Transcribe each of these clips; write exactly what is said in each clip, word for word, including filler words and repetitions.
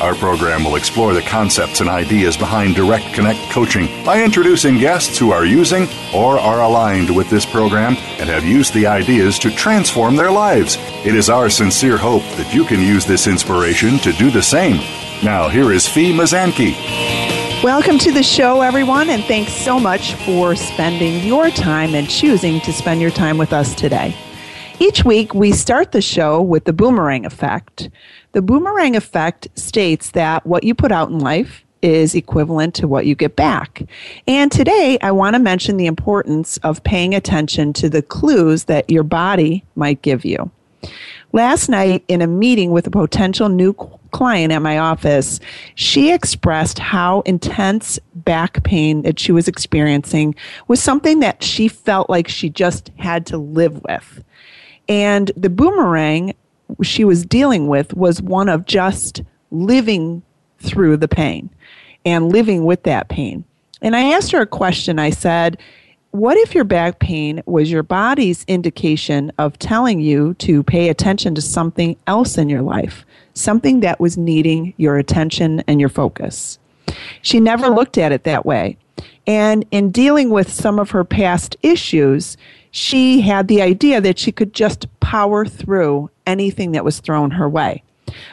Our program will explore the concepts and ideas behind Direct Connect Coaching by introducing guests who are using or are aligned with this program and have used the ideas to transform their lives. It is our sincere hope that you can use this inspiration to do the same. Now, here is Fee Mazanke. Welcome to the show, everyone, and thanks so much for spending your time and choosing to spend your time with us today. Each week, we start the show with the boomerang effect. The boomerang effect states that what you put out in life is equivalent to what you get back. And today, I want to mention the importance of paying attention to the clues that your body might give you. Last night, in a meeting with a potential new client at my office, she expressed how intense back pain that she was experiencing was something that she felt like she just had to live with. And the boomerang she was dealing with was one of just living through the pain and living with that pain. And I asked her a question. I said, what if your back pain was your body's indication of telling you to pay attention to something else in your life, something that was needing your attention and your focus? She never looked at it that way. And in dealing with some of her past issues, she had the idea that she could just power through anything that was thrown her way.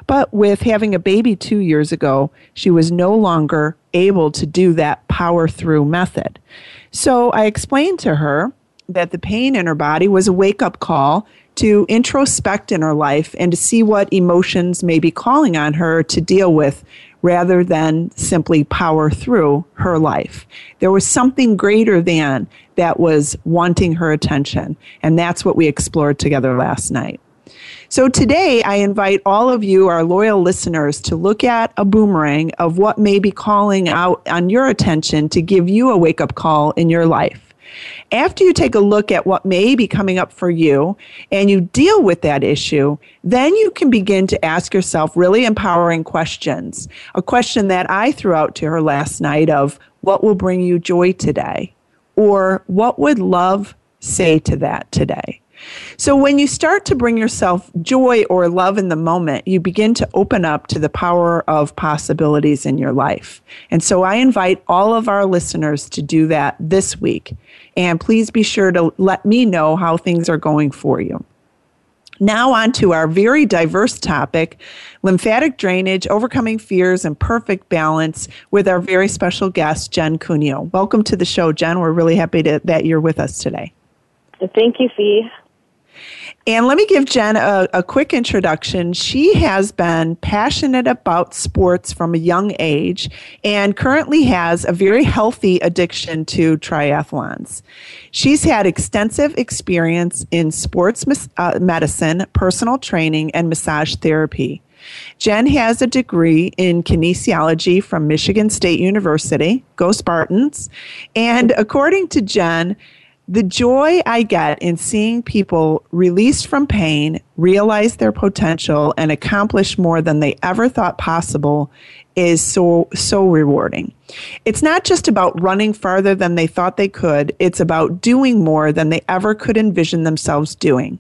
But with having a baby two years ago, she was no longer able to do that power through method. So I explained to her that the pain in her body was a wake-up call to introspect in her life and to see what emotions may be calling on her to deal with rather than simply power through her life. There was something greater than that was wanting her attention, and that's what we explored together last night. So today, I invite all of you, our loyal listeners, to look at a boomerang of what may be calling out on your attention to give you a wake-up call in your life. After you take a look at what may be coming up for you and you deal with that issue, then you can begin to ask yourself really empowering questions. A question that I threw out to her last night of, what will bring you joy today? Or what would love say to that today? So when you start to bring yourself joy or love in the moment, you begin to open up to the power of possibilities in your life. And so I invite all of our listeners to do that this week. And please be sure to let me know how things are going for you. Now on to our very diverse topic, lymphatic drainage, overcoming fears, and perfect balance with our very special guest, Jen Cuneo. Welcome to the show, Jen. We're really happy to, that you're with us today. Thank you, Fee. And let me give Jen a, a quick introduction. She has been passionate about sports from a young age and currently has a very healthy addiction to triathlons. She's had extensive experience in sports mis- uh, medicine, personal training, and massage therapy. Jen has a degree in kinesiology from Michigan State University. Go Spartans. And according to Jen, the joy I get in seeing people released from pain, realize their potential, and accomplish more than they ever thought possible is so, so rewarding. It's not just about running farther than they thought they could. It's about doing more than they ever could envision themselves doing.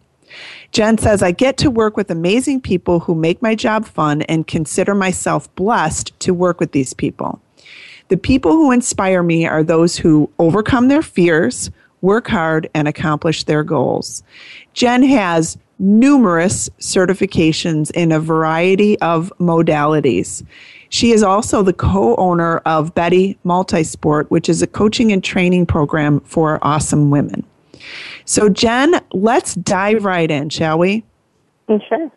Jen says, I get to work with amazing people who make my job fun and consider myself blessed to work with these people. The people who inspire me are those who overcome their fears, work hard, and accomplish their goals. Jen has numerous certifications in a variety of modalities. She is also the co-owner of Betty Multisport, which is a coaching and training program for awesome women. So Jen, let's dive right in, shall we? Sure.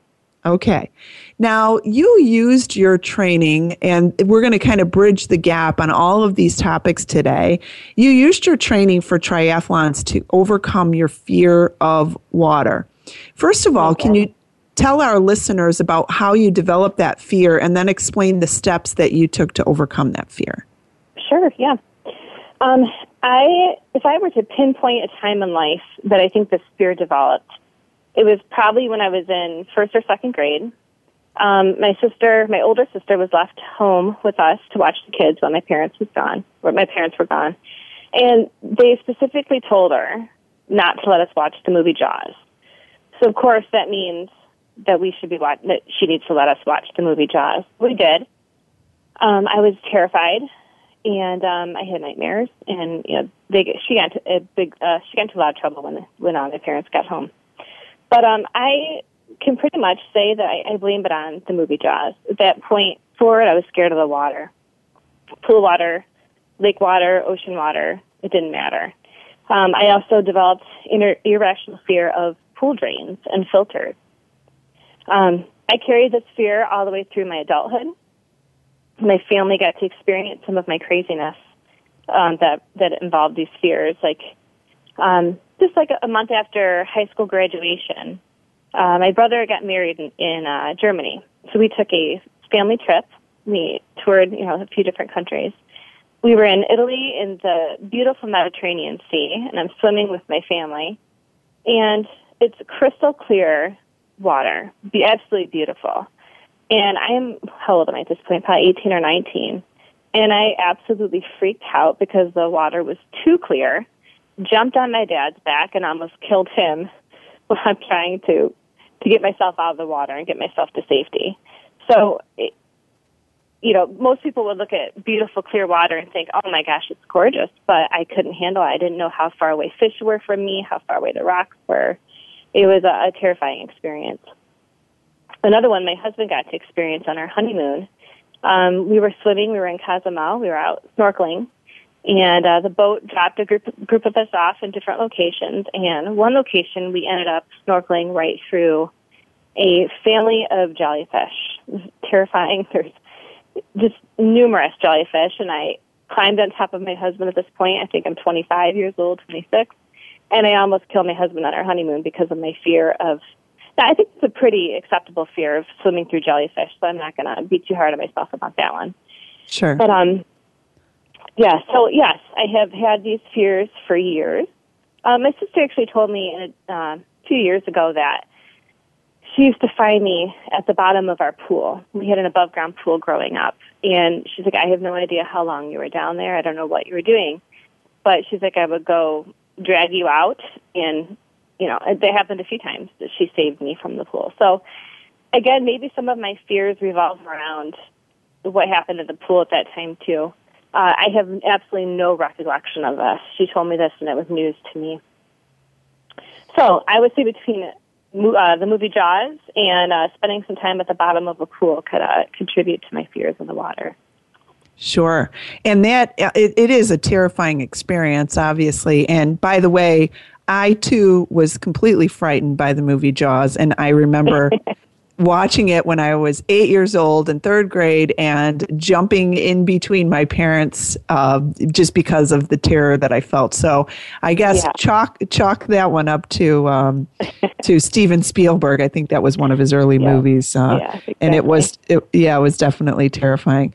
Okay. Now, you used your training, and we're going to kind of bridge the gap on all of these topics today. You used your training for triathlons to overcome your fear of water. First of all, okay. can you tell our listeners about how you developed that fear and then explain the steps that you took to overcome that fear? Sure, yeah. Um, I, if I were to pinpoint a time in life that I think this fear developed, it was probably when I was in first or second grade. Um, my sister, my older sister, was left home with us to watch the kids while my parents was gone, or my parents were gone. And they specifically told her not to let us watch the movie Jaws. So, of course, that means that we should be watch- that she needs to let us watch the movie Jaws. We did. Um, I was terrified, and um, I had nightmares. And you know, they, she got into a big, uh, she got into a lot of trouble when when uh, my parents got home. But um, I can pretty much say that I, I blame it on the movie Jaws. At that point forward, I was scared of the water, pool water, lake water, ocean water. It didn't matter. Um, I also developed inner irrational fear of pool drains and filters. Um, I carried this fear all the way through my adulthood. My family got to experience some of my craziness um, that that involved these fears. Like um, just like a month after high school graduation, uh, my brother got married in, in uh, Germany, so we took a family trip. We toured, you know, a few different countries. We were in Italy in the beautiful Mediterranean Sea, and I'm swimming with my family, and it's crystal clear water, be absolutely beautiful. And I'm, how old am I at this point? Probably eighteen or nineteen. And I absolutely freaked out because the water was too clear, jumped on my dad's back and almost killed him while I'm trying to, to get myself out of the water and get myself to safety. So, it, you know, most people would look at beautiful, clear water and think, oh my gosh, it's gorgeous, but I couldn't handle it. I didn't know how far away fish were from me, how far away the rocks were. It was a, a terrifying experience. Another one my husband got to experience on our honeymoon. Um, we were swimming. We were in Cozumel. We were out snorkeling. And uh, the boat dropped a group, group of us off in different locations. And one location, we ended up snorkeling right through a family of jellyfish. It was terrifying. There's just numerous jellyfish. And I climbed on top of my husband at this point. I think I'm twenty-five years old, twenty-six. And I almost killed my husband on our honeymoon because of my fear of, now, I think it's a pretty acceptable fear of swimming through jellyfish, so I'm not going to be too hard on myself about that one. Sure. But, um, yeah, so, yes, I have had these fears for years. Um, my sister actually told me a uh, few years ago that she used to find me at the bottom of our pool. We had an above-ground pool growing up, and she's like, I have no idea how long you were down there. I don't know what you were doing. But she's like, I would go drag you out, and you know, they happened a few times that she saved me from the pool. So again, maybe some of my fears revolve around what happened at the pool at that time too. Uh, I have absolutely no recollection of this. She told me this and it was news to me. So I would say between uh, the movie Jaws and uh, spending some time at the bottom of a pool could uh, contribute to my fears of the water. Sure. And that, it, it is a terrifying experience, obviously. And by the way, I too was completely frightened by the movie Jaws. And I remember watching it when I was eight years old in third grade and jumping in between my parents uh, just because of the terror that I felt. So I guess yeah. chalk chalk that one up to um, to Steven Spielberg. I think that was one of his early yeah. movies, uh, yeah, exactly. and it was it, yeah, it was definitely terrifying.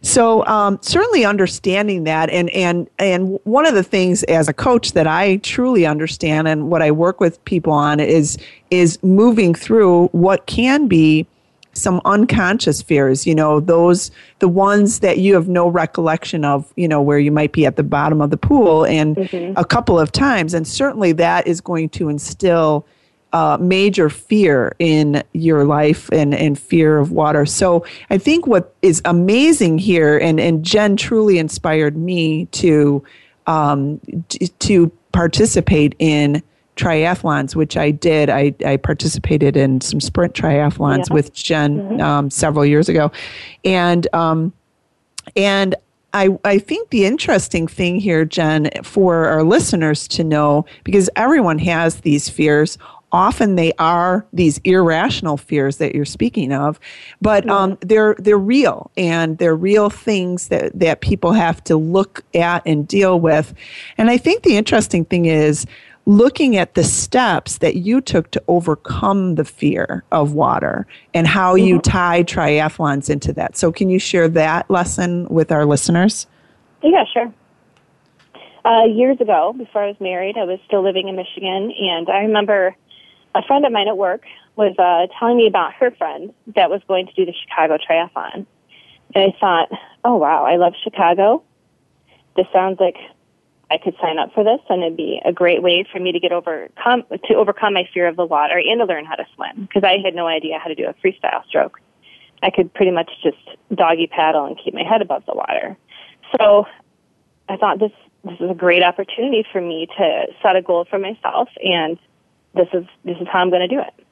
So um, certainly understanding that, and and and one of the things as a coach that I truly understand and what I work with people on is. is moving through what can be some unconscious fears, you know, those, the ones that you have no recollection of, you know, where you might be at the bottom of the pool and mm-hmm. a couple of times. And certainly that is going to instill uh, major fear in your life and, and fear of water. So I think what is amazing here, and, and Jen truly inspired me to um, t- to participate in triathlons, which I did. I, I participated in some sprint triathlons yeah. with Jen mm-hmm. um, several years ago. And um, and I I think the interesting thing here, Jen, for our listeners to know, because everyone has these fears, Often they are these irrational fears that you're speaking of, but yeah. um, they're they're real, and they're real things that, that people have to look at and deal with. And I think the interesting thing is looking at the steps that you took to overcome the fear of water and how mm-hmm. you tie triathlons into that. So can you share that lesson with our listeners? Yeah, sure. Uh, years ago, before I was married, I was still living in Michigan, and I remember a friend of mine at work was uh, telling me about her friend that was going to do the Chicago triathlon. And I thought, oh, wow, I love Chicago. This sounds like I could sign up for this, and it'd be a great way for me to get overcome to overcome my fear of the water and to learn how to swim, because I had no idea how to do a freestyle stroke. I could pretty much just doggy paddle and keep my head above the water. So I thought this this is a great opportunity for me to set a goal for myself, and this is this is how I'm going to do it.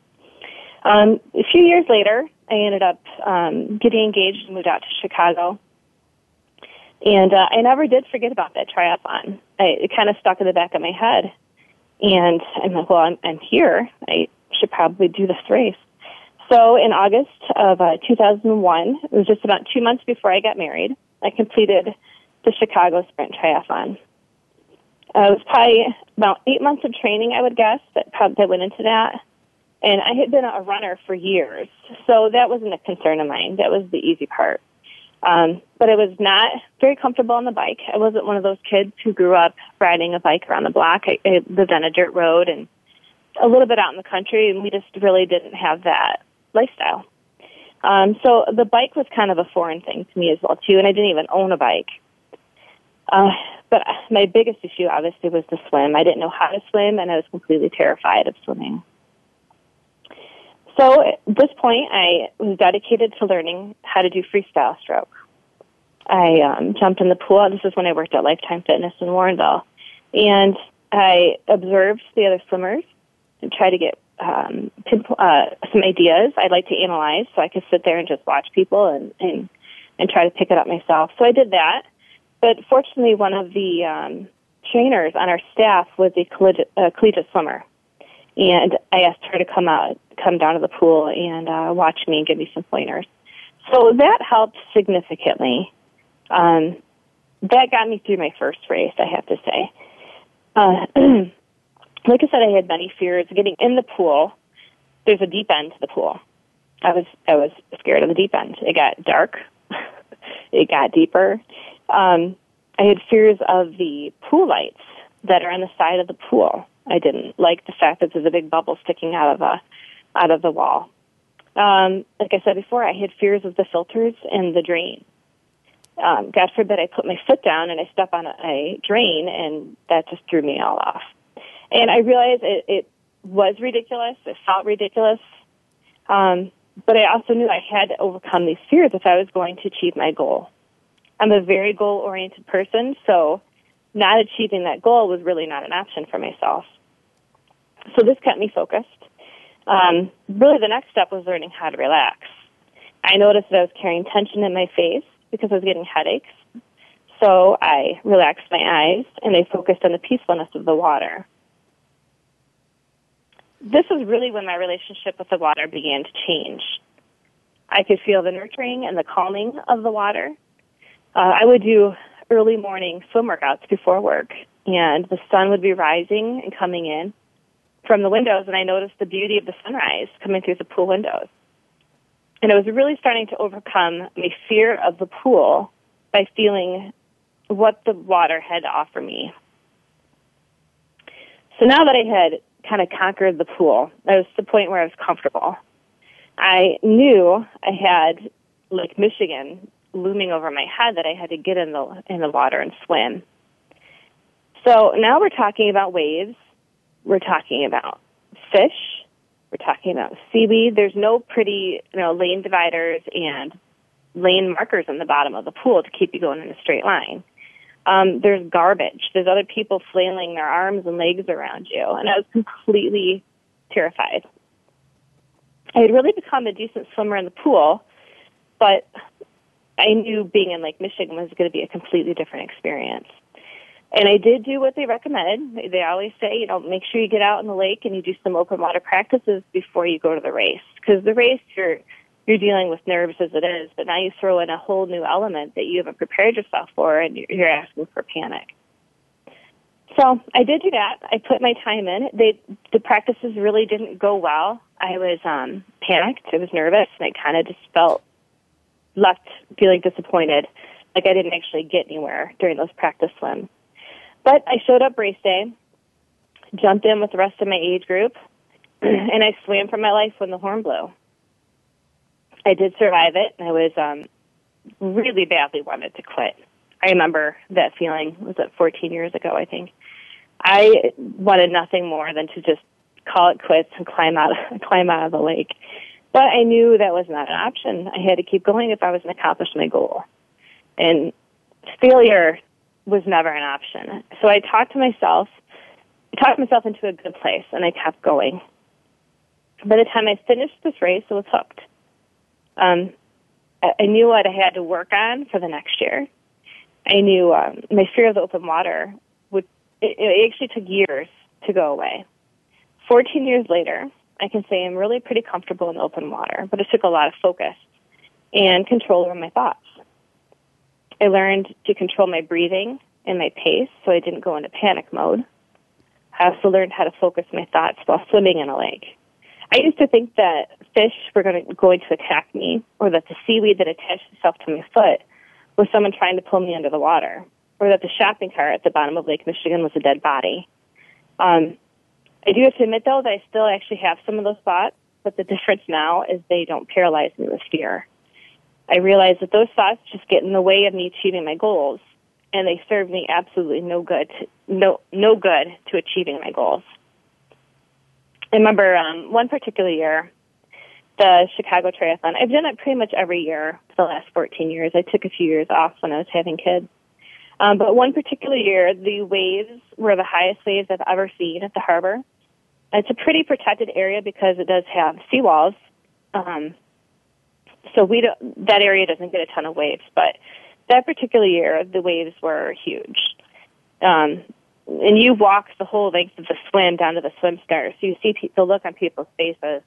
Um, a few years later, I ended up um, getting engaged and moved out to Chicago. And uh, I never did forget about that triathlon. I, it kind of stuck in the back of my head. And I'm like, well, I'm, I'm here. I should probably do this race. So in August of uh, two thousand one, it was just about two months before I got married, I completed the Chicago Sprint Triathlon. Uh, it was probably about eight months of training, I would guess, that, that went into that. And I had been a runner for years, so that wasn't a concern of mine. That was the easy part. Um, but I was not very comfortable on the bike. I wasn't one of those kids who grew up riding a bike around the block. I, I lived on a dirt road and a little bit out in the country, and we just really didn't have that lifestyle. Um, so the bike was kind of a foreign thing to me as well, too, and I didn't even own a bike. Uh, but my biggest issue, obviously, was the swim. I didn't know how to swim, and I was completely terrified of swimming. So at this point, I was dedicated to learning how to do freestyle stroke. I um, jumped in the pool. This is when I worked at Lifetime Fitness in Warrenville. And I observed the other swimmers and tried to get um, uh, some ideas. I like to analyze, so I could sit there and just watch people and, and, and try to pick it up myself. So I did that. But fortunately, one of the um, trainers on our staff was a collegiate, uh, collegiate swimmer. And I asked her to come out, come down to the pool and uh, watch me and give me some pointers. So that helped significantly. Um, that got me through my first race, I have to say. Uh, like I said, I had many fears. Getting in the pool, there's a deep end to the pool. I was I was scared of the deep end. It got dark. It got deeper. Um, I had fears of the pool lights that are on the side of the pool. I didn't like the fact that there's a big bubble sticking out of a, out of the wall. Um, like I said before, I had fears of the filters and the drain. Um, God forbid I put my foot down and I step on a, a drain, and that just threw me all off. And I realized it, it was ridiculous. It felt ridiculous. Um, but I also knew I had to overcome these fears if I was going to achieve my goal. I'm a very goal-oriented person, so not achieving that goal was really not an option for myself. So this kept me focused. Um, really, the next step was learning how to relax. I noticed that I was carrying tension in my face because I was getting headaches. So I relaxed my eyes, and I focused on the peacefulness of the water. This was really when my relationship with the water began to change. I could feel the nurturing and the calming of the water. Uh, I would do early morning swim workouts before work, and the sun would be rising and coming in from the windows, and I noticed the beauty of the sunrise coming through the pool windows. And I was really starting to overcome my fear of the pool by feeling what the water had to offer me. So now that I had kind of conquered the pool, I was to the point where I was comfortable. I knew I had Lake Michigan looming over my head that I had to get in the in the water and swim. So now we're talking about waves. We're talking about fish. We're talking about seaweed. There's no pretty, you know, lane dividers and lane markers on the bottom of the pool to keep you going in a straight line. Um, there's garbage. There's other people flailing their arms and legs around you. And I was completely terrified. I had really become a decent swimmer in the pool, but I knew being in Lake Michigan was going to be a completely different experience. And I did do what they recommend. They always say, you know, make sure you get out in the lake and you do some open water practices before you go to the race. Because the race, you're you're dealing with nerves as it is, but now you throw in a whole new element that you haven't prepared yourself for, and you're asking for panic. So I did do that. I put my time in. They, the practices really didn't go well. I was um, panicked. I was nervous, and I kind of just felt left feeling disappointed, like I didn't actually get anywhere during those practice swims. But I showed up race day, jumped in with the rest of my age group, and I swam for my life when the horn blew. I did survive it. I was um, really badly wanted to quit. I remember that feeling. Was it fourteen years ago, I think? I wanted nothing more than to just call it quits and climb out, climb out of the lake. But I knew that was not an option. I had to keep going if I was going to accomplish my goal. And failure was never an option. So I talked to myself, I talked myself into a good place, and I kept going. By the time I finished this race, I was hooked. Um, I knew what I had to work on for the next year. I knew um, my fear of the open water would, it, it actually took years to go away. Fourteen years later, I can say I'm really pretty comfortable in the open water, but it took a lot of focus and control over my thoughts. I learned to control my breathing and my pace so I didn't go into panic mode. I also learned how to focus my thoughts while swimming in a lake. I used to think that fish were going to, going to attack me, or that the seaweed that attached itself to my foot was someone trying to pull me under the water, or that the shopping cart at the bottom of Lake Michigan was a dead body. Um, I do have to admit, though, that I still actually have some of those thoughts, but the difference now is they don't paralyze me with fear. I realize that those thoughts just get in the way of me achieving my goals, and they serve me absolutely no good, to, no no good to achieving my goals. I remember um, one particular year, the Chicago triathlon. I've done it pretty much every year for the last fourteen years. I took a few years off when I was having kids. Um, but one particular year, the waves were the highest waves I've ever seen at the harbor. It's a pretty protected area because it does have seawalls. Um, so we don't, that area doesn't get a ton of waves. But that particular year, the waves were huge. Um, and you walk the whole length of the swim down to the swim starter. So you see pe- the look on people's faces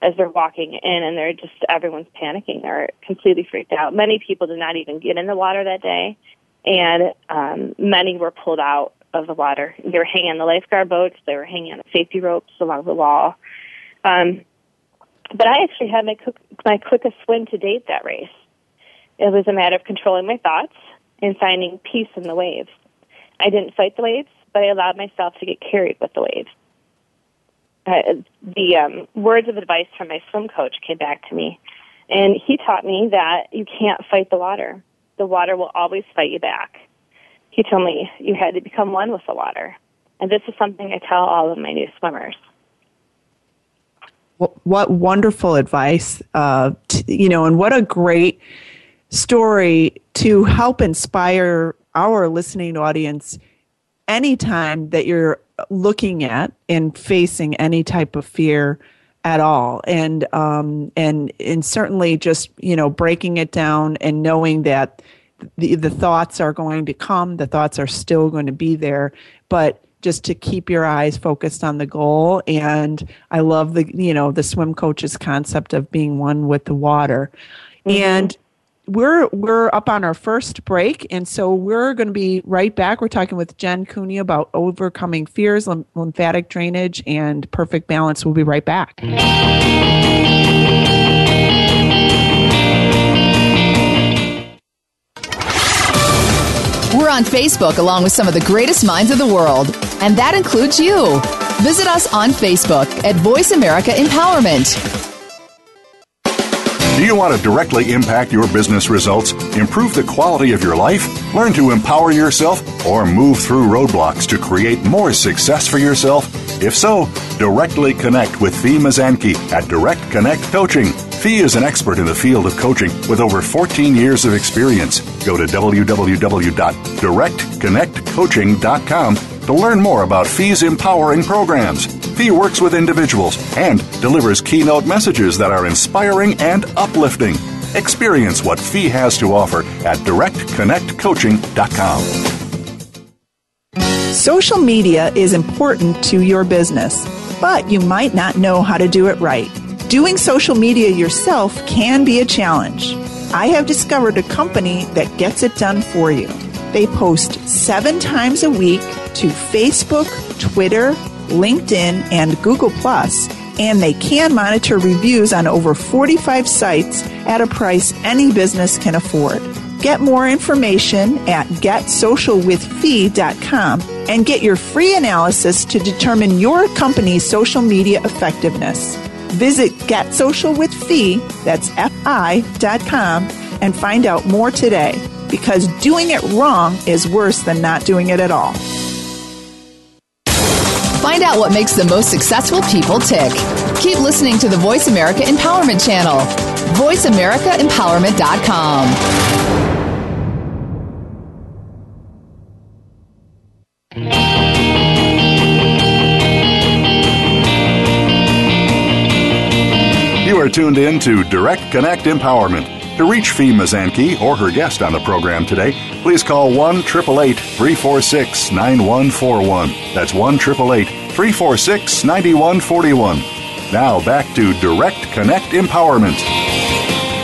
as they're walking in, and they're just, everyone's panicking. They're completely freaked out. Many people did not even get in the water that day, and um, many were pulled out of the water. They were hanging on the lifeguard boats. They were hanging on the safety ropes along the wall. Um, but I actually had my, my quickest swim to date that race. It was a matter of controlling my thoughts and finding peace in the waves. I didn't fight the waves, but I allowed myself to get carried with the waves. Uh, the um, words of advice from my swim coach came back to me, and he taught me that you can't fight the water. The water will always fight you back. He told me you had to become one with the water, and this is something I tell all of my new swimmers. Well, what wonderful advice, uh, t- you know, and what a great story to help inspire our listening audience anytime that you're looking at and facing any type of fear at all. And um and and certainly just, you know, breaking it down and knowing that the the thoughts are going to come, the thoughts are still going to be there, but just to keep your eyes focused on the goal. And I love the, you know, the swim coach's concept of being one with the water. Mm-hmm. And We're we're up on our first break, and so we're going to be right back. We're talking with Jen Cuneo about overcoming fears, lymphatic drainage, and perfect balance. We'll be right back. We're on Facebook along with some of the greatest minds of the world, and that includes you. Visit us on Facebook at Voice America Empowerment. Do you want to directly impact your business results, improve the quality of your life, learn to empower yourself, or move through roadblocks to create more success for yourself? If so, directly connect with Fee Mazanke at Direct Connect Coaching. Fee is an expert in the field of coaching with over fourteen years of experience. Go to w w w dot direct connect coaching dot com to learn more about Fee's empowering programs. Fee works with individuals and delivers keynote messages that are inspiring and uplifting. Experience what Fee has to offer at direct connect coaching dot com. Social media is important to your business, but you might not know how to do it right. Doing social media yourself can be a challenge. I have discovered a company that gets it done for you. They post seven times a week to Facebook, Twitter, LinkedIn, and Google Plus, and they can monitor reviews on over forty-five sites at a price any business can afford. Get more information at get social with fee dot com and get your free analysis to determine your company's social media effectiveness. Visit Get Social With Fee, that's F I dot com, and find out more today, because doing it wrong is worse than not doing it at all. Find out what makes the most successful people tick. Keep listening to the Voice America Empowerment Channel, voice america empowerment dot com. Are tuned in to Direct Connect Empowerment. To reach Fee Mazanke or her guest on the program today, please call one eight eight eight, three four six, nine one four one. That's one eight eight eight, three four six, nine one four one. Now back to Direct Connect Empowerment.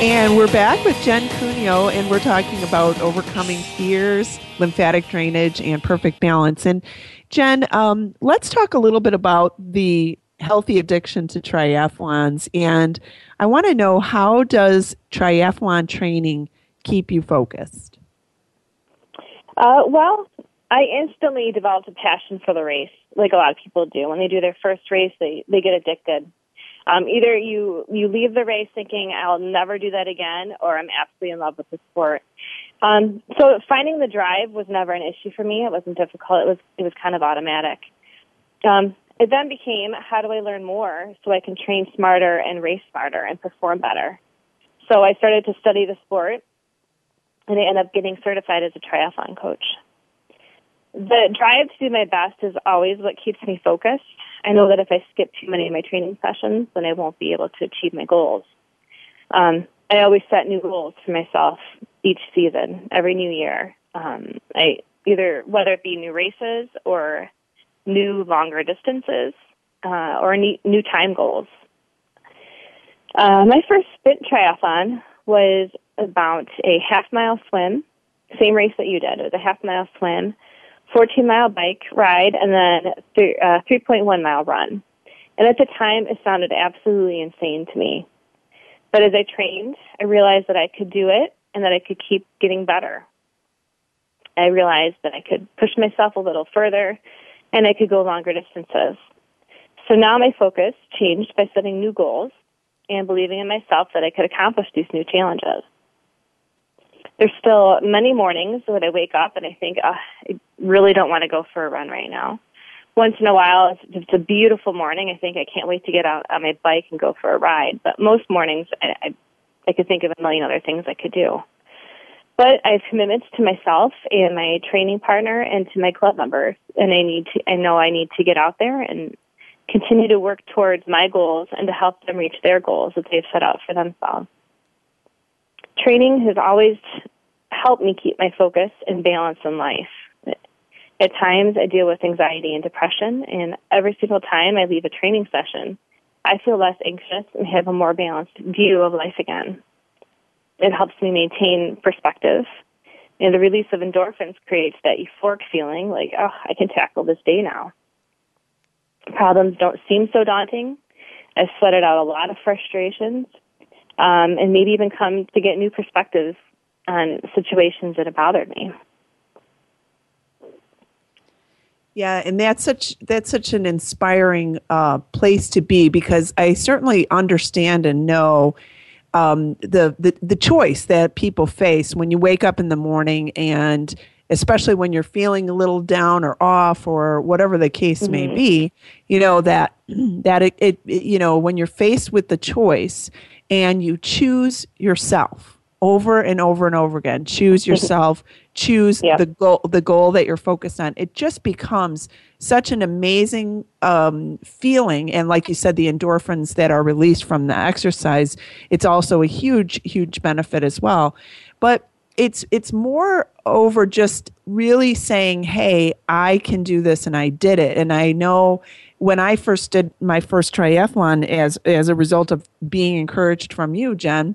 And we're back with Jen Cuneo, and we're talking about overcoming fears, lymphatic drainage, and perfect balance. And Jen, um, let's talk a little bit about the healthy addiction to triathlons, and I want to know, how does triathlon training keep you focused? Uh, well, I instantly developed a passion for the race, like a lot of people do. When they do their first race, they, they get addicted. Um, either you, you leave the race thinking, I'll never do that again, or I'm absolutely in love with the sport. Um, so finding the drive was never an issue for me. It wasn't difficult. It was it was kind of automatic. Um It then became, how do I learn more so I can train smarter and race smarter and perform better? So I started to study the sport, and I ended up getting certified as a triathlon coach. The drive to do my best is always what keeps me focused. I know that if I skip too many of my training sessions, then I won't be able to achieve my goals. Um, I always set new goals for myself each season, every new year. Um, I either, whether it be new races or new longer distances, uh, or new, new time goals. Uh, my first sprint triathlon was about a half-mile swim, same race that you did. It was a half-mile swim, fourteen-mile bike ride, and then th- uh, three point one mile run. And at the time, it sounded absolutely insane to me. But as I trained, I realized that I could do it and that I could keep getting better. I realized that I could push myself a little further, and I could go longer distances. So now my focus changed by setting new goals and believing in myself that I could accomplish these new challenges. There's still many mornings when I wake up and I think, oh, I really don't want to go for a run right now. Once in a while, if it's a beautiful morning, I think I can't wait to get out on my bike and go for a ride. But most mornings, I, I, I could think of a million other things I could do. But I have commitments to myself and my training partner and to my club members, and I need to, I know I need to get out there and continue to work towards my goals and to help them reach their goals that they've set out for themselves. Training has always helped me keep my focus and balance in life. At times, I deal with anxiety and depression, and every single time I leave a training session, I feel less anxious and have a more balanced view of life again. It helps me maintain perspective, and the release of endorphins creates that euphoric feeling like, oh, I can tackle this day now. Problems don't seem so daunting. I've sweated out a lot of frustrations, um, and maybe even come to get new perspectives on situations that have bothered me. Yeah, and that's such that's such an inspiring uh, place to be, because I certainly understand and know Um, the, the the choice that people face when you wake up in the morning, and especially when you're feeling a little down or off or whatever the case mm-hmm. may be, you know, that that it, it, it you know, when you're faced with the choice and you choose yourself over and over and over again, choose yourself, choose yep. the goal the goal that you're focused on, it just becomes such an amazing um, feeling. And like you said, the endorphins that are released from the exercise, it's also a huge, huge benefit as well. But it's it's more over just really saying, hey, I can do this and I did it. And I know when I first did my first triathlon as as a result of being encouraged from you, Jen,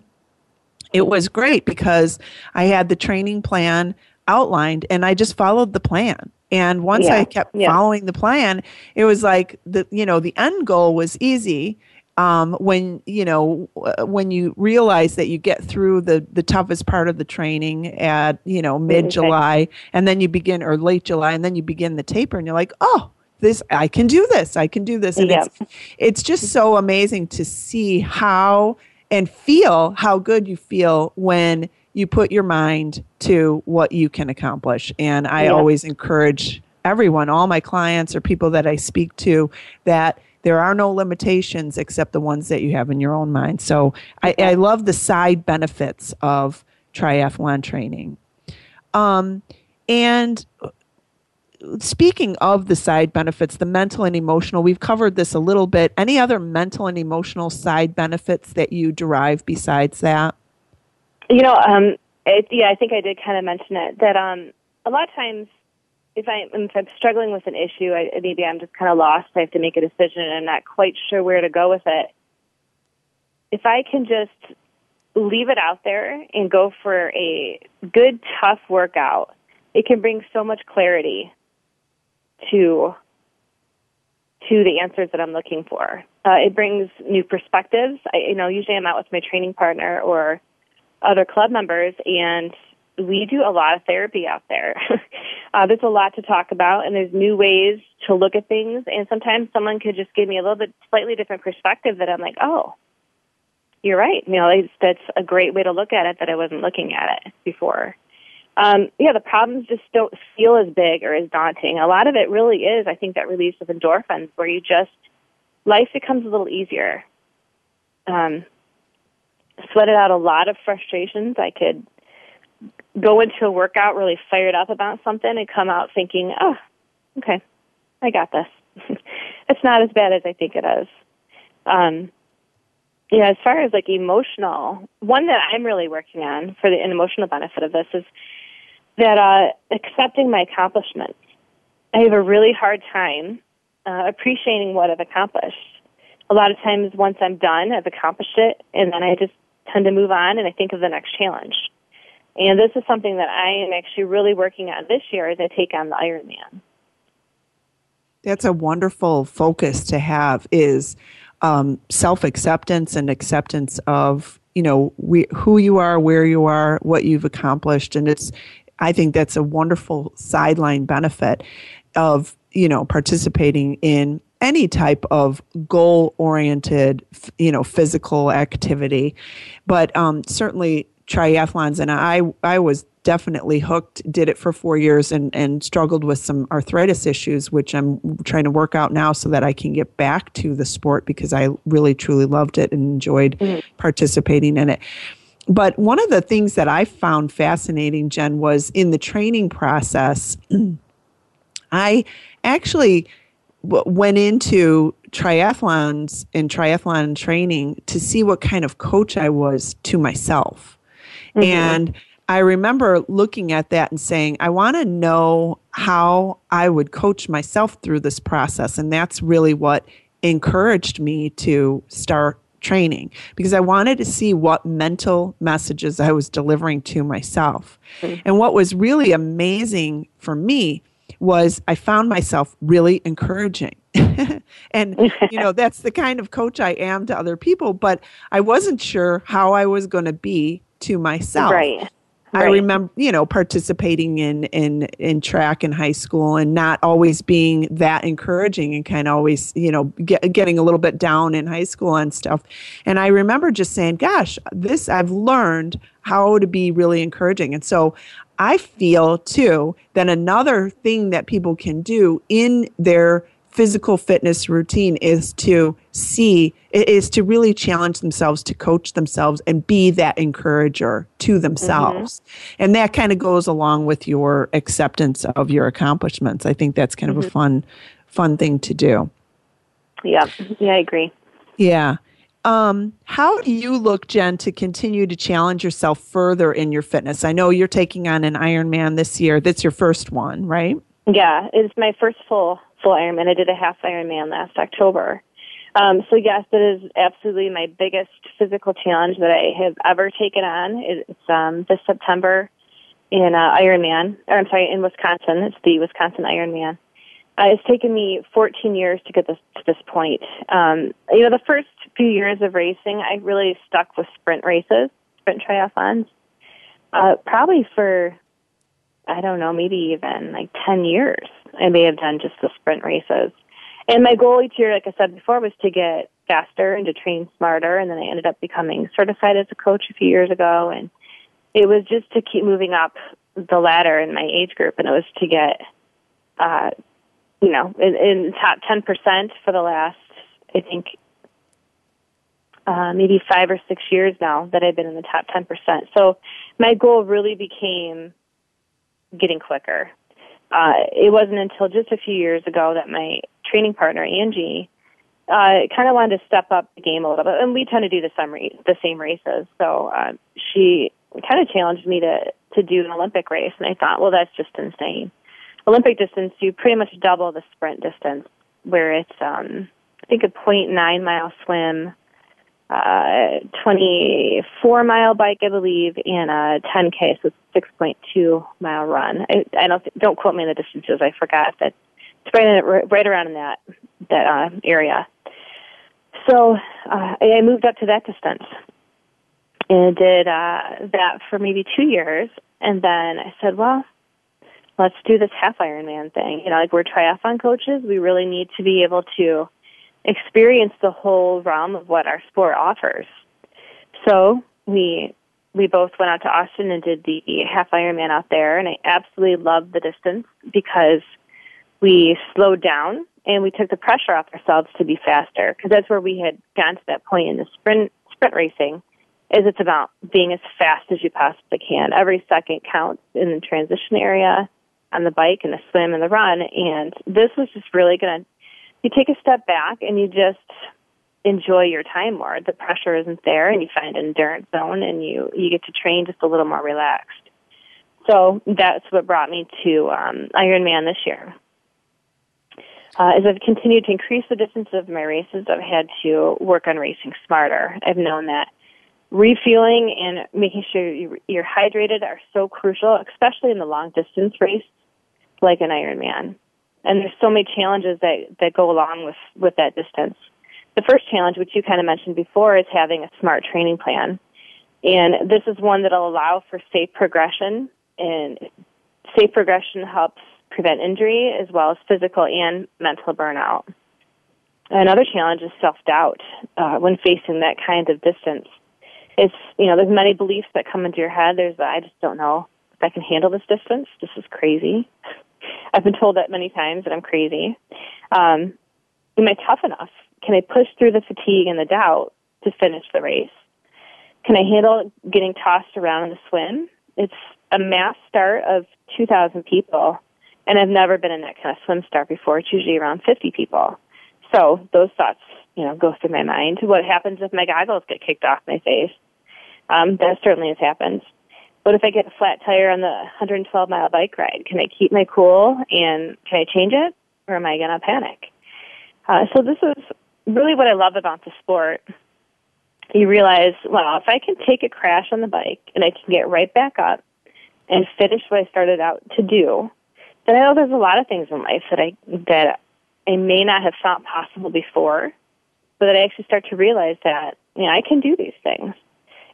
it was great because I had the training plan outlined and I just followed the plan. And once yeah, I kept yeah. following the plan, it was like the you know the end goal was easy. Um, when you know when you realize that you get through the, the toughest part of the training at you know mid July and then you begin or late July and then you begin the taper and you're like, oh, this I can do this I can do this and yeah. it's it's just so amazing to see how and feel how good you feel when you put your mind to what you can accomplish. And I yeah. always encourage everyone, all my clients or people that I speak to, that there are no limitations except the ones that you have in your own mind. So I, I love the side benefits of triathlon training. Um, and speaking of the side benefits, the mental and emotional, we've covered this a little bit. Any other mental and emotional side benefits that you derive besides that? You know, um, it, yeah, I think I did kind of mention it, that um, a lot of times if, I, if I'm struggling with an issue, I, maybe I'm just kind of lost, I have to make a decision, and I'm not quite sure where to go with it. If I can just leave it out there and go for a good, tough workout, it can bring so much clarity to to the answers that I'm looking for. Uh, it brings new perspectives. I, you know, usually I'm out with my training partner or other club members, and we do a lot of therapy out there. uh, there's a lot to talk about, and there's new ways to look at things, and sometimes someone could just give me a little bit slightly different perspective that I'm like, oh, you're right. You know, that's a great way to look at it that I wasn't looking at it before. Um, yeah, the problems just don't feel as big or as daunting. A lot of it really is, I think, that release of endorphins where you just, life becomes a little easier. Um, sweated out a lot of frustrations. I could go into a workout really fired up about something and come out thinking, oh, okay, I got this. It's not as bad as I think it is. Um, yeah, as far as like emotional, one that I'm really working on for the an emotional benefit of this is that uh, accepting my accomplishments. I have a really hard time uh, appreciating what I've accomplished. A lot of times once I'm done, I've accomplished it, and then I just tend to move on and I think of the next challenge. And this is something that I am actually really working on this year as I take on the Ironman. That's a wonderful focus to have, is um, self-acceptance and acceptance of, you know, we, who you are, where you are, what you've accomplished. And it's, I think that's a wonderful sideline benefit of, you know, participating in any type of goal-oriented, you know, physical activity. But um, certainly triathlons, and I I was definitely hooked, did it for four years and, and struggled with some arthritis issues, which I'm trying to work out now so that I can get back to the sport because I really, truly loved it and enjoyed mm-hmm. participating in it. But one of the things that I found fascinating, Jen, was in the training process, I actually went into triathlons and triathlon training to see what kind of coach I was to myself. Mm-hmm. And I remember looking at that and saying, I want to know how I would coach myself through this process. And that's really what encouraged me to start training, because I wanted to see what mental messages I was delivering to myself. Mm-hmm. And what was really amazing for me was I found myself really encouraging. And, you know, that's the kind of coach I am to other people, but I wasn't sure how I was going to be to myself. Right. Right. I remember, you know, participating in, in, in track in high school and not always being that encouraging and kind of always, you know, get, getting a little bit down in high school and stuff. And I remember just saying, gosh, this, I've learned how to be really encouraging. And so I feel, too, that another thing that people can do in their physical fitness routine is to see, is to really challenge themselves to coach themselves and be that encourager to themselves. Mm-hmm. And that kind of goes along with your acceptance of your accomplishments. I think that's kind mm-hmm. of a fun, fun thing to do. Yeah. Yeah, I agree. Yeah. Um, how do you look, Jen, to continue to challenge yourself further in your fitness? I know you're taking on an Ironman this year. That's your first one, right? Yeah, it's my first full full Ironman. I did a half Ironman last October. Um, so yes, that is absolutely my biggest physical challenge that I have ever taken on. It's um, this September in uh, Ironman, or I'm sorry, in Wisconsin. It's the Wisconsin Ironman. Uh, it's taken me fourteen years to get this, to this point. Um, you know, the first few years of racing, I really stuck with sprint races, sprint triathlons, uh, probably for, I don't know, maybe even like ten years. I may have done just the sprint races. And my goal each year, like I said before, was to get faster and to train smarter. And then I ended up becoming certified as a coach a few years ago. And it was just to keep moving up the ladder in my age group. And it was to get, uh, you know, in, in top ten percent for the last, I think, uh, maybe five or six years now that I've been in the top ten percent. So my goal really became getting quicker. Uh, it wasn't until just a few years ago that my training partner, Angie, uh, kind of wanted to step up the game a little bit. And we tend to do the same, race, the same races. So uh, she kind of challenged me to, to do an Olympic race. And I thought, well, that's just insane. Olympic distance, you pretty much double the sprint distance, where it's, um, I think, a zero point nine mile swim, uh, twenty-four mile bike, I believe, and a ten K, so it's six point two mile run. I, I don't th- don't quote me on the distances. I forgot that. It's right, in, right around in that that uh, area. So uh, I moved up to that distance and did uh, that for maybe two years, and then I said, well, let's do this half Ironman thing. You know, like, we're triathlon coaches. We really need to be able to experience the whole realm of what our sport offers. So we we both went out to Austin and did the half Ironman out there, and I absolutely loved the distance because we slowed down and we took the pressure off ourselves to be faster, because that's where we had gotten to that point in the sprint sprint racing. Is it's about being as fast as you possibly can. Every second counts in the transition area, on the bike and the swim and the run. And this was just really going to, you take a step back and you just enjoy your time more. The pressure isn't there, and you find an endurance zone, and you, you get to train just a little more relaxed. So that's what brought me to um, Ironman this year. Uh, as I've continued to increase the distance of my races, I've had to work on racing smarter. I've known that refueling and making sure you're hydrated are so crucial, especially in the long-distance race like an Ironman. And there's so many challenges that, that go along with, with that distance. The first challenge, which you kind of mentioned before, is having a smart training plan. And this is one that will allow for safe progression. And safe progression helps prevent injury as well as physical and mental burnout. Another challenge is self-doubt uh, when facing that kind of distance. It's, you know, there's many beliefs that come into your head. There's the, I just don't know if I can handle this distance. This is crazy. I've been told that many times that I'm crazy. Um, am I tough enough? Can I push through the fatigue and the doubt to finish the race? Can I handle getting tossed around in the swim? It's a mass start of two thousand people, and I've never been in that kind of swim start before. It's usually around fifty people. So those thoughts, you know, go through my mind. What happens if my goggles get kicked off my face? Um, that certainly has happened. What if I get a flat tire on the one hundred twelve mile bike ride? Can I keep my cool, and can I change it, or am I going to panic? Uh, so this is really what I love about the sport. You realize, well, if I can take a crash on the bike and I can get right back up and finish what I started out to do, then I know there's a lot of things in life that I that I may not have thought possible before, but that I actually start to realize that, you know, I can do these things.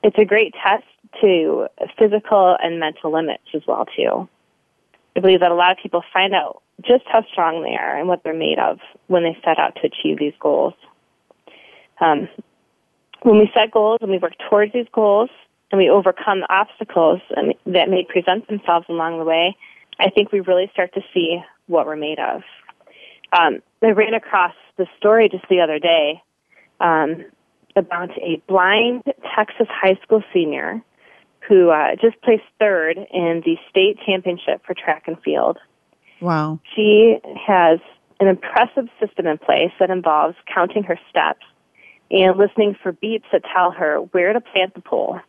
It's a great test to physical and mental limits as well, too. I believe that a lot of people find out just how strong they are and what they're made of when they set out to achieve these goals. Um, when we set goals and we work towards these goals and we overcome the obstacles that may present themselves along the way, I think we really start to see what we're made of. Um, I ran across this story just the other day. Um, about a blind Texas high school senior who uh, just placed third in the state championship for track and field. Wow. She has an impressive system in place that involves counting her steps and listening for beeps that tell her where to plant the pole.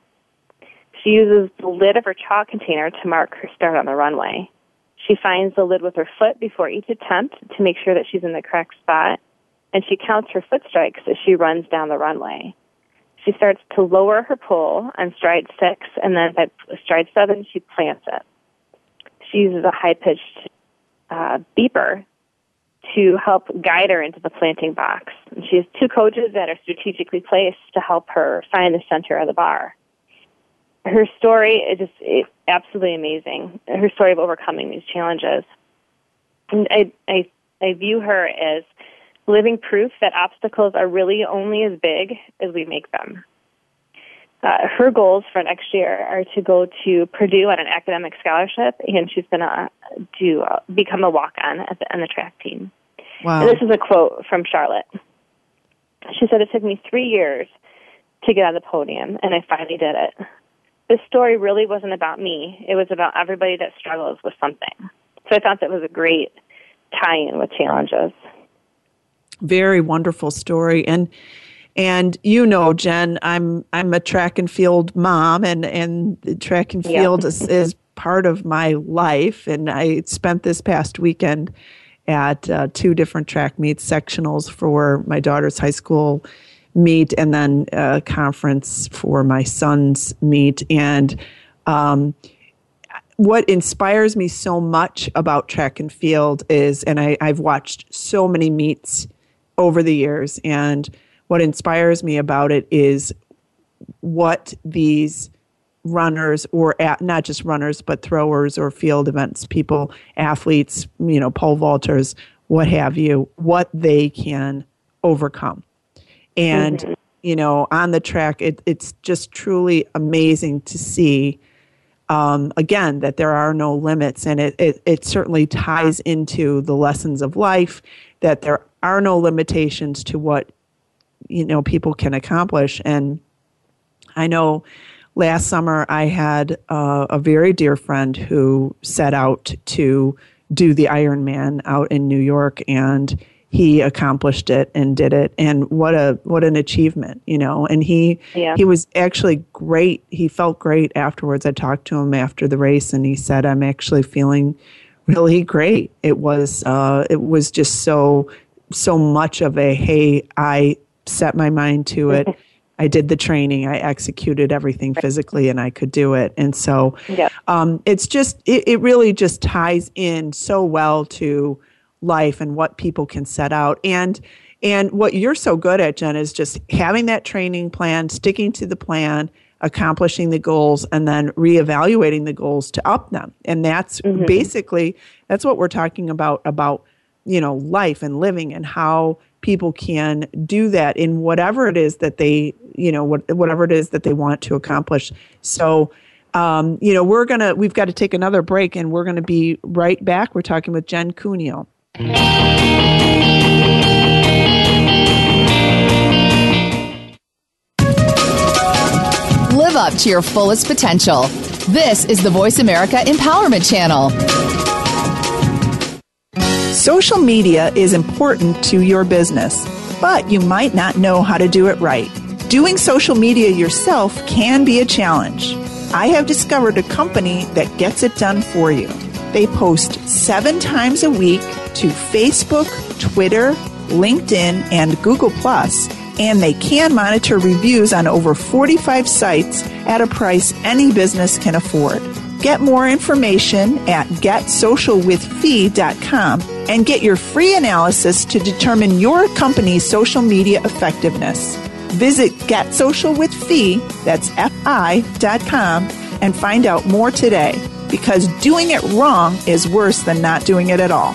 She uses the lid of her chalk container to mark her start on the runway. She finds the lid with her foot before each attempt to make sure that she's in the correct spot, and she counts her foot strikes as she runs down the runway. She starts to lower her pole on stride six, and then at stride seven, she plants it. She uses a high-pitched uh, beeper to help guide her into the planting box. And she has two coaches that are strategically placed to help her find the center of the bar. Her story is just it, absolutely amazing, her story of overcoming these challenges. And I, I, I view her as living proof that obstacles are really only as big as we make them. Uh, her goals for next year are to go to Purdue on an academic scholarship, and she's going to do uh, become a walk-on at the, on the track team. Wow. And this is a quote from Charlotte. She said, "It took me three years to get on the podium, and I finally did it. This story really wasn't about me. It was about everybody that struggles with something." So I thought that was a great tie-in with challenges. Very wonderful story. And and you know, Jen, I'm I'm a track and field mom, and, and track and field yeah. is, is part of my life. And I spent this past weekend at uh, two different track meets, sectionals for my daughter's high school meet, and then a conference for my son's meet. And um, what inspires me so much about track and field is, and I, I've watched so many meets over the years, and what inspires me about it is what these runners, or at, not just runners, but throwers or field events people, athletes, you know, pole vaulters, what have you, what they can overcome. And, mm-hmm. you know, on the track, it, it's just truly amazing to see, um, again, that there are no limits. And it, it, it certainly ties into the lessons of life, that there are no limitations to what, you know, people can accomplish. And I know last summer I had uh, a very dear friend who set out to do the Ironman out in New York, and he accomplished it and did it. And what a what an achievement, you know. And he yeah. he was actually great. He felt great afterwards. I talked to him after the race, and he said, "I'm actually feeling really great. It was uh, it was just so so much of a, hey, I set my mind to it. I did the training. I executed everything physically, and I could do it." And so yeah. um, it's just, it, it really just ties in so well to life and what people can set out. And and what you're so good at, Jen, is just having that training plan, sticking to the plan, accomplishing the goals, and then reevaluating the goals to up them. And that's mm-hmm. basically, that's what we're talking about, about, you know, life and living, and how people can do that in whatever it is that they, you know, what, whatever it is that they want to accomplish. So, um, you know, we're going to, we've got to take another break, and we're going to be right back. We're talking with Jen Cuneo. Live up to your fullest potential. This is the Voice America Empowerment Channel. Social media is important to your business, but you might not know how to do it right. Doing social media yourself can be a challenge. I have discovered a company that gets it done for you. They post seven times a week to Facebook, Twitter, LinkedIn, and Google+, and they can monitor reviews on over forty-five sites at a price any business can afford. Get more information at get social with fee dot com and get your free analysis to determine your company's social media effectiveness. Visit get social with fee, that's F I dot com, and find out more today, because doing it wrong is worse than not doing it at all.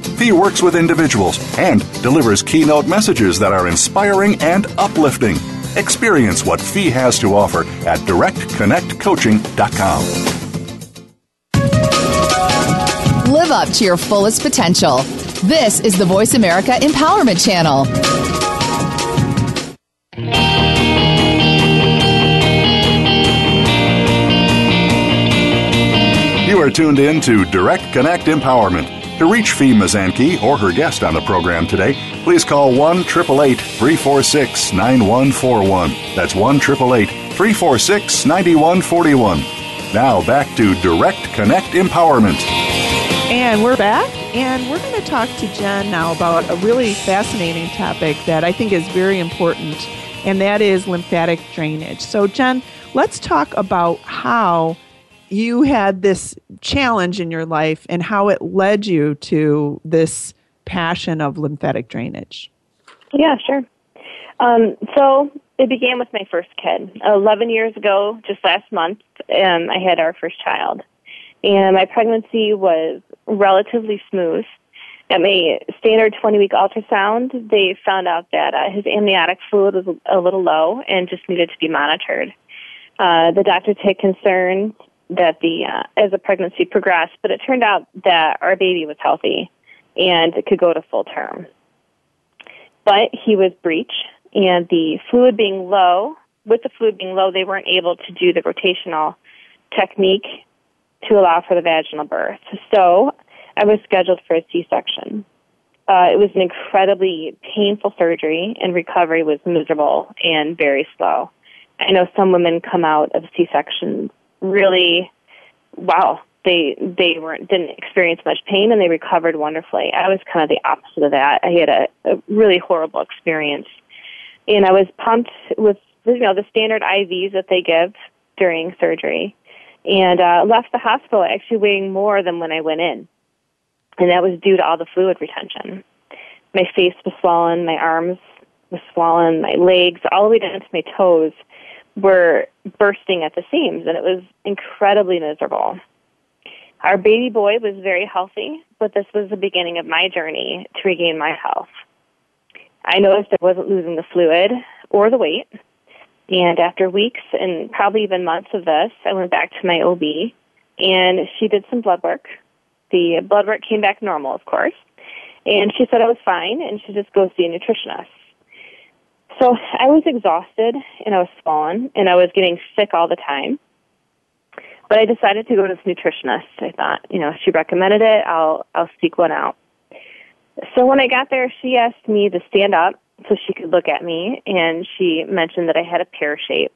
Fee works with individuals and delivers keynote messages that are inspiring and uplifting. Experience what Fee has to offer at direct connect coaching dot com. Live up to your fullest potential. This is the Voice America Empowerment Channel. You are tuned in to Direct Connect Empowerment. To reach Fee Mazanke or her guest on the program today, please call one eight eight eight, three four six, nine one four one. That's one eight eight eight, three four six, nine one four one. Now back to Direct Connect Empowerment. And we're back, and we're going to talk to Jen now about a really fascinating topic that I think is very important, and that is lymphatic drainage. So Jen, let's talk about how you had this challenge in your life and how it led you to this passion of lymphatic drainage. Yeah, sure. Um, so it began with my first kid. eleven years ago, just last month, um, I had our first child. And my pregnancy was relatively smooth. At my standard twenty-week ultrasound, they found out that uh, his amniotic fluid was a little low and just needed to be monitored. Uh, the doctor took concerns that the uh, as the pregnancy progressed, but it turned out that our baby was healthy and could go to full term. But he was breech, and the fluid being low, with the fluid being low, they weren't able to do the rotational technique to allow for the vaginal birth. So I was scheduled for a C-section. Uh, it was an incredibly painful surgery, and recovery was miserable and very slow. I know some women come out of C-sections really, wow, they they weren't didn't experience much pain, and they recovered wonderfully. I was kind of the opposite of that. I had a, a really horrible experience, and I was pumped with, you know, the standard I Vs that they give during surgery, and uh, left the hospital actually weighing more than when I went in, and that was due to all the fluid retention. My face was swollen, my arms were swollen, my legs, all the way down to my toes, were bursting at the seams, and it was incredibly miserable. Our baby boy was very healthy, but this was the beginning of my journey to regain my health. I noticed I wasn't losing the fluid or the weight, and after weeks and probably even months of this, I went back to my O B, and she did some blood work. The blood work came back normal, of course, and she said I was fine, and she just goes to see a nutritionist. So I was exhausted, and I was swollen, and I was getting sick all the time. But I decided to go to this nutritionist. I thought, you know, she recommended it. I'll I'll seek one out. So when I got there, she asked me to stand up so she could look at me, and she mentioned that I had a pear shape.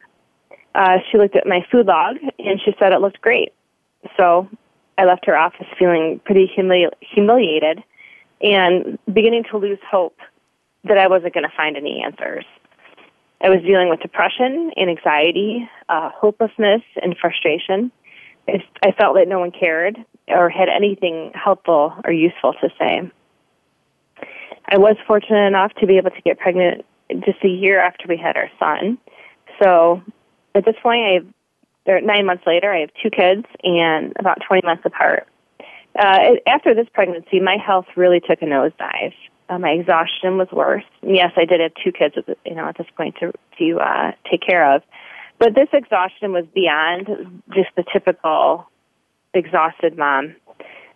Uh, she looked at my food log, and she said it looked great. So I left her office feeling pretty humili- humiliated and beginning to lose hope that I wasn't going to find any answers. I was dealing with depression and anxiety, uh, hopelessness and frustration. It's, I felt that no one cared or had anything helpful or useful to say. I was fortunate enough to be able to get pregnant just a year after we had our son. So at this point, I have, or nine months later, I have two kids and about twenty months apart. Uh, after this pregnancy, my health really took a nosedive. Uh, my exhaustion was worse. Yes, I did have two kids, you know, at this point to to uh, take care of, but this exhaustion was beyond just the typical exhausted mom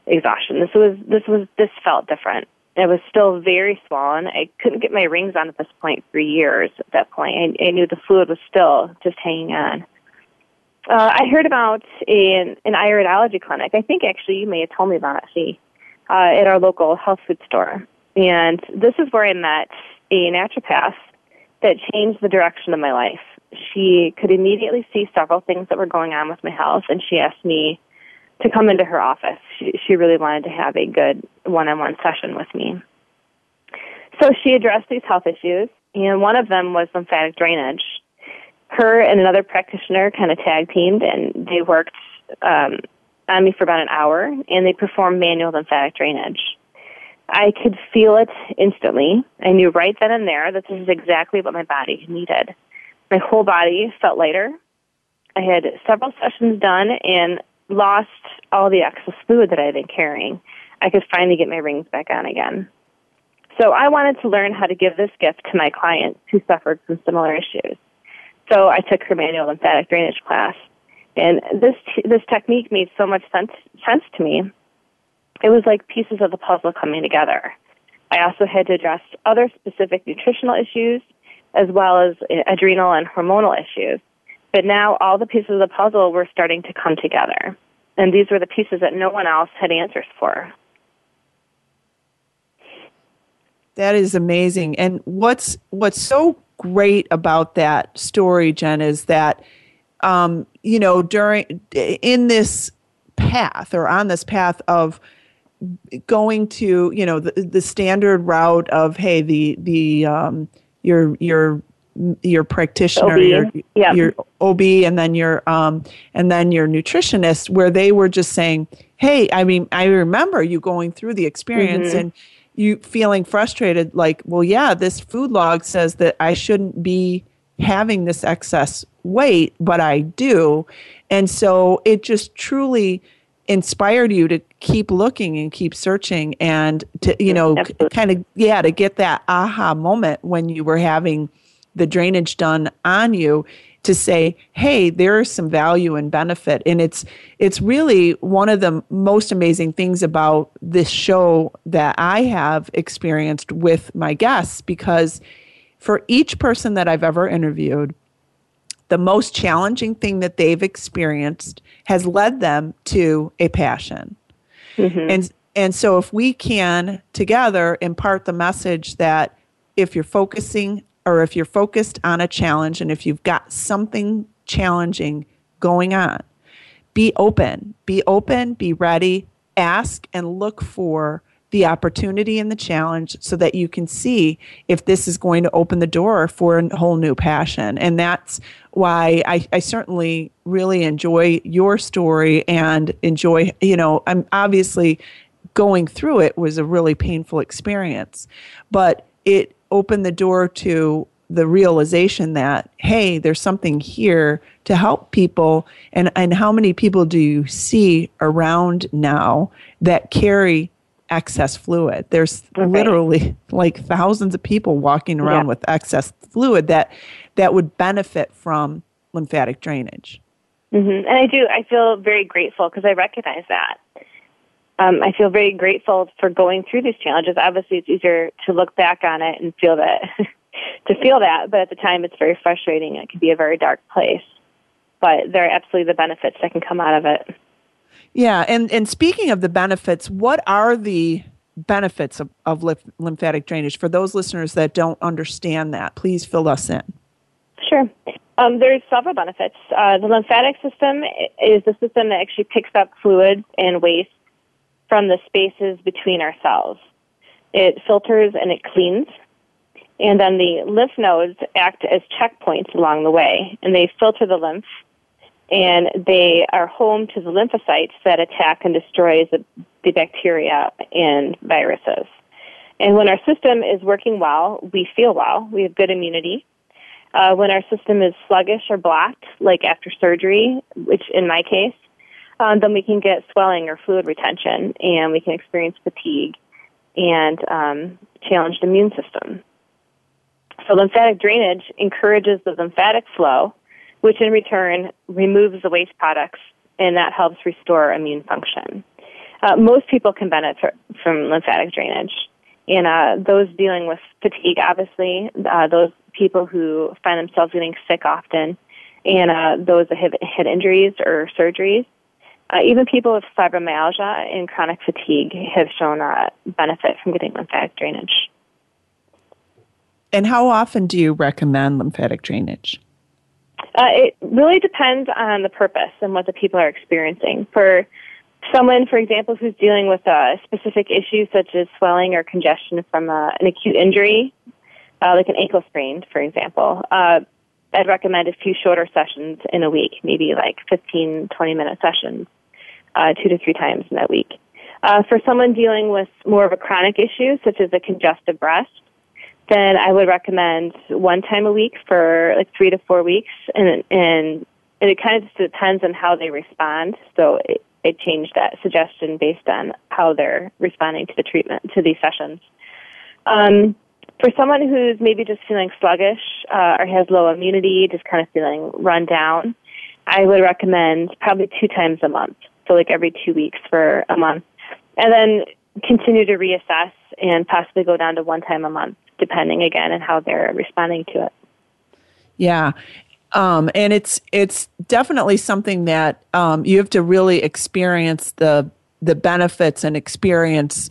exhaustion. This was this was this felt different. I was still very swollen. I couldn't get my rings on at this point for years. At that point, I, I knew the fluid was still just hanging on. Uh, I heard about an an iridology clinic. I think actually you may have told me about it, Fee, uh, at our local health food store. And this is where I met a naturopath that changed the direction of my life. She could immediately see several things that were going on with my health, and she asked me to come into her office. She, she really wanted to have a good one-on-one session with me. So she addressed these health issues, and one of them was lymphatic drainage. Her and another practitioner kind of tag-teamed, and they worked um, on me for about an hour, and they performed manual lymphatic drainage. I could feel it instantly. I knew right then and there that this is exactly what my body needed. My whole body felt lighter. I had several sessions done and lost all the excess fluid that I had been carrying. I could finally get my rings back on again. So I wanted to learn how to give this gift to my clients who suffered from similar issues. So I took her manual lymphatic drainage class. And this this technique made so much sense, sense to me. It was like pieces of the puzzle coming together. I also had to address other specific nutritional issues as well as adrenal and hormonal issues. But now all the pieces of the puzzle were starting to come together. And these were the pieces that no one else had answers for. That is amazing. And what's what's so great about that story, Jen, is that, um, you know, during in this path or on this path of going to, you know, the, the standard route of, hey, the the um, your your your practitioner, O B. your yeah. your O B, and then your um, and then your nutritionist, where they were just saying, hey, I mean, I remember you going through the experience mm-hmm. and you feeling frustrated, like, well, yeah, this food log says that I shouldn't be having this excess weight, but I do. And so it just truly inspired you to keep looking and keep searching and to, you know, Absolutely. kind of, yeah, to get that aha moment when you were having the drainage done on you to say, hey, there is some value and benefit. And it's it's really one of the most amazing things about this show that I have experienced with my guests, because for each person that I've ever interviewed, the most challenging thing that they've experienced has led them to a passion. Mm-hmm. And and so if we can together impart the message that if you're focusing or if you're focused on a challenge and if you've got something challenging going on, be open, be open, be ready, ask and look for the opportunity and the challenge so that you can see if this is going to open the door for a whole new passion. And that's why I, I certainly really enjoy your story and enjoy, you know, I'm obviously going through it was a really painful experience, but it opened the door to the realization that, hey, there's something here to help people. And, and how many people do you see around now that carry excess fluid? There's okay. literally like thousands of people walking around yeah. with excess fluid that that would benefit from lymphatic drainage. Mm-hmm. And I do, I feel very grateful because I recognize that. Um, I feel very grateful for going through these challenges. Obviously, it's easier to look back on it and feel that, to feel that, but at the time, it's very frustrating. It can be a very dark place, but there are absolutely the benefits that can come out of it. Yeah, and, and speaking of the benefits, what are the benefits of, of lymphatic drainage? For those listeners that don't understand that, please fill us in. Sure. Um, there's several benefits. Uh, the lymphatic system is the system that actually picks up fluids and waste from the spaces between our cells. It filters and it cleans. And then the lymph nodes act as checkpoints along the way, and they filter the lymph, and they are home to the lymphocytes that attack and destroy the, the bacteria and viruses. And when our system is working well, we feel well. We have good immunity. Uh, when our system is sluggish or blocked, like after surgery, which in my case, Um, then we can get swelling or fluid retention, and we can experience fatigue and um, challenged immune system. So lymphatic drainage encourages the lymphatic flow, which in return removes the waste products, and that helps restore immune function. Uh, most people can benefit from lymphatic drainage, and uh, those dealing with fatigue, obviously, uh, those people who find themselves getting sick often, and uh, those that have had injuries or surgeries. Uh, even people with fibromyalgia and chronic fatigue have shown uh, benefit from getting lymphatic drainage. And how often do you recommend lymphatic drainage? Uh, it really depends on the purpose and what the people are experiencing. For someone, for example, who's dealing with a specific issue such as swelling or congestion from a, an acute injury, uh, like an ankle sprain, for example, uh, I'd recommend a few shorter sessions in a week, maybe like fifteen, twenty-minute sessions. Uh, two to three times in that week. Uh, for someone dealing with more of a chronic issue, such as a congestive breast, then I would recommend one time a week for like three to four weeks, and and it kind of just depends on how they respond. So it, it changed that suggestion based on how they're responding to the treatment to these sessions. Um, for someone who's maybe just feeling sluggish uh, or has low immunity, just kind of feeling run down, I would recommend probably two times a month, so like every two weeks for a month. And then continue to reassess and possibly go down to one time a month, depending, again, on how they're responding to it. Yeah. Um, and it's it's definitely something that um, you have to really experience the the benefits and experience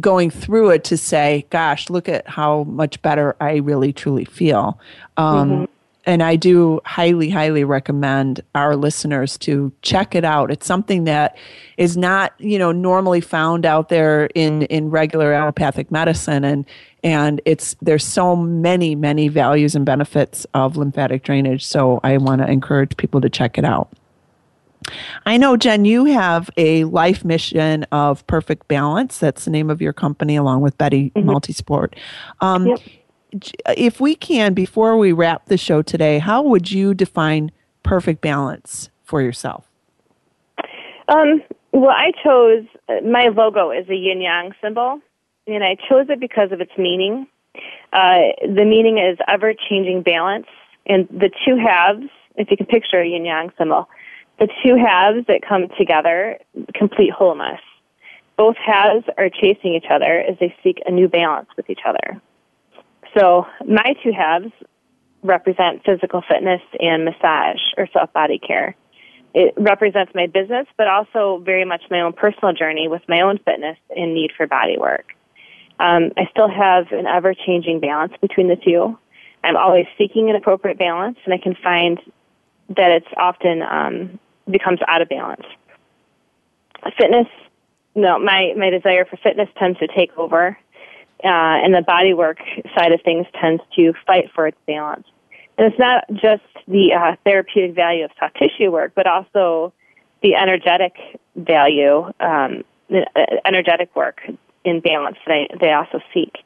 going through it to say, gosh, look at how much better I really, truly feel. Um, mm-hmm. And I do highly, highly recommend our listeners to check it out. It's something that is not, you know, normally found out there in, in regular allopathic medicine. And and it's there's so many, many values and benefits of lymphatic drainage. So I want to encourage people to check it out. I know, Jen, you have a life mission of perfect balance. That's the name of your company, along with Betty mm-hmm. Multisport. Um, yep. If we can, before we wrap the show today, how would you define perfect balance for yourself? Um, well, I chose, my logo is a yin-yang symbol, and I chose it because of its meaning. Uh, the meaning is ever-changing balance, and the two halves, if you can picture a yin-yang symbol, the two halves that come together complete wholeness. Both halves are chasing each other as they seek a new balance with each other. So my two halves represent physical fitness and massage or self-body care. It represents my business, but also very much my own personal journey with my own fitness and need for body work. Um, I still have an ever-changing balance between the two. I'm always seeking an appropriate balance, and I can find that it's often um, becomes out of balance. Fitness, no, my, my desire for fitness tends to take over. Uh, and the body work side of things tends to fight for its balance. And it's not just the uh, therapeutic value of soft tissue work, but also the energetic value, um, the energetic work in balance that I, they also seek.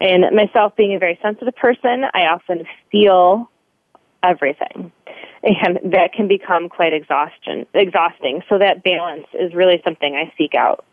And myself being a very sensitive person, I often feel everything. And that can become quite exhaustion, exhausting. So that balance is really something I seek out.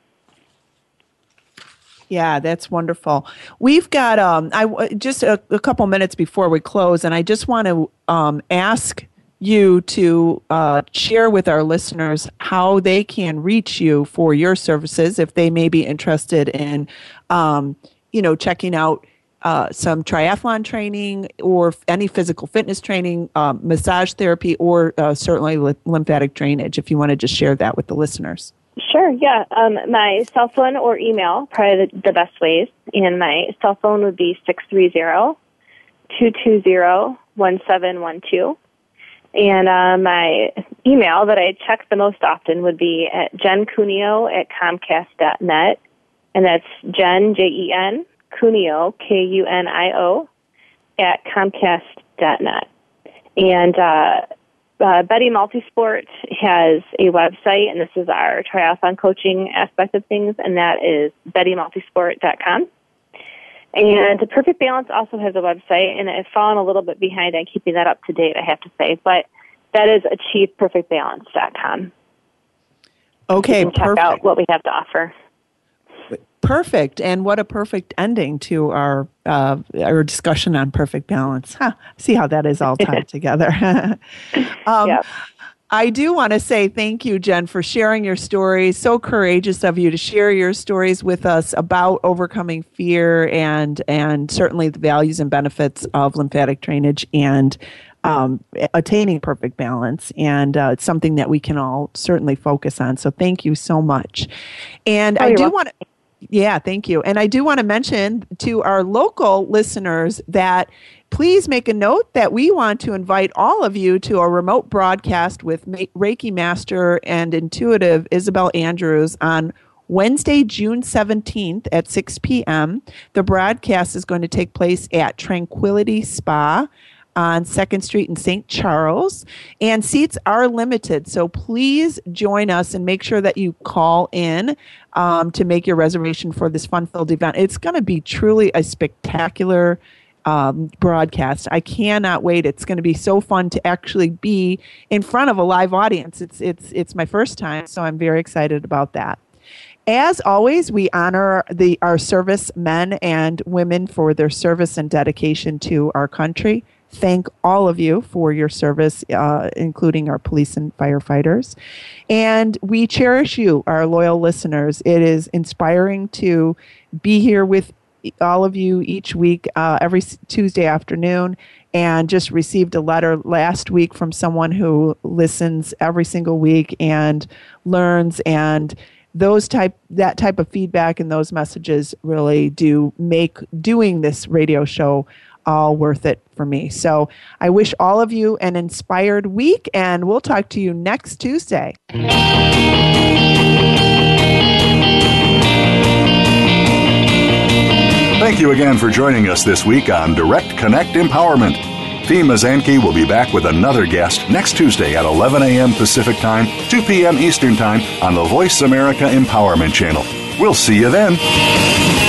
Yeah, that's wonderful. We've got um, I just a, a couple minutes before we close, and I just want to um, ask you to uh, share with our listeners how they can reach you for your services if they may be interested in, um, you know, checking out uh, some triathlon training or any physical fitness training, um, massage therapy, or uh, certainly lymph- lymphatic drainage. If you want to just share that with the listeners. Sure, yeah. Um, my cell phone or email, probably the, the best ways. And my cell phone would be six three zero, two two zero, one seven one two. And uh, my email that I check the most often would be at Jen Cuneo at Comcast dot net. And that's Jen, J E N, Cuneo, K U N I O, at Comcast dot net. And uh Uh, Betty Multisport has a website, and this is our triathlon coaching aspect of things, and that is Betty Multisport dot com. And the Perfect Balance also has a website, and I've fallen a little bit behind on keeping that up to date, I have to say, but that is Achieve Perfect Balance dot com. Okay, you can check perfect. out what we have to offer. Perfect, and what a perfect ending to our uh, our discussion on perfect balance. Huh. See how that is all tied together. um, yep. I do want to say thank you, Jen, for sharing your story. So courageous of you to share your stories with us about overcoming fear and and certainly the values and benefits of lymphatic drainage and um, attaining perfect balance. And uh, it's something that we can all certainly focus on. So thank you so much. And oh, I do want to... Yeah, thank you. And I do want to mention to our local listeners that please make a note that we want to invite all of you to a remote broadcast with Reiki Master and Intuitive Isabel Andrews on Wednesday, June seventeenth at six p.m. The broadcast is going to take place at Tranquility Spa on second street in Saint Charles, and seats are limited, so please join us and make sure that you call in um, to make your reservation for this fun-filled event. It's going to be truly a spectacular um, broadcast. I cannot wait. It's going to be so fun to actually be in front of a live audience. It's it's it's my first time, so I'm very excited about that. As always, we honor the our service men and women for their service and dedication to our country. Thank all of you for your service, uh, including our police and firefighters. And we cherish you, our loyal listeners. It is inspiring to be here with all of you each week, uh, every Tuesday afternoon. And just received a letter last week from someone who listens every single week and learns, and those type that type of feedback and those messages really do make doing this radio show all worth it for me. So I wish all of you an inspired week, and we'll talk to you next Tuesday. Thank you again for joining us this week on Direct Connect Empowerment. Fee Mazanke will be back with another guest next Tuesday at eleven a.m. Pacific Time, two p.m. Eastern Time on the Voice America Empowerment Channel. We'll see you then.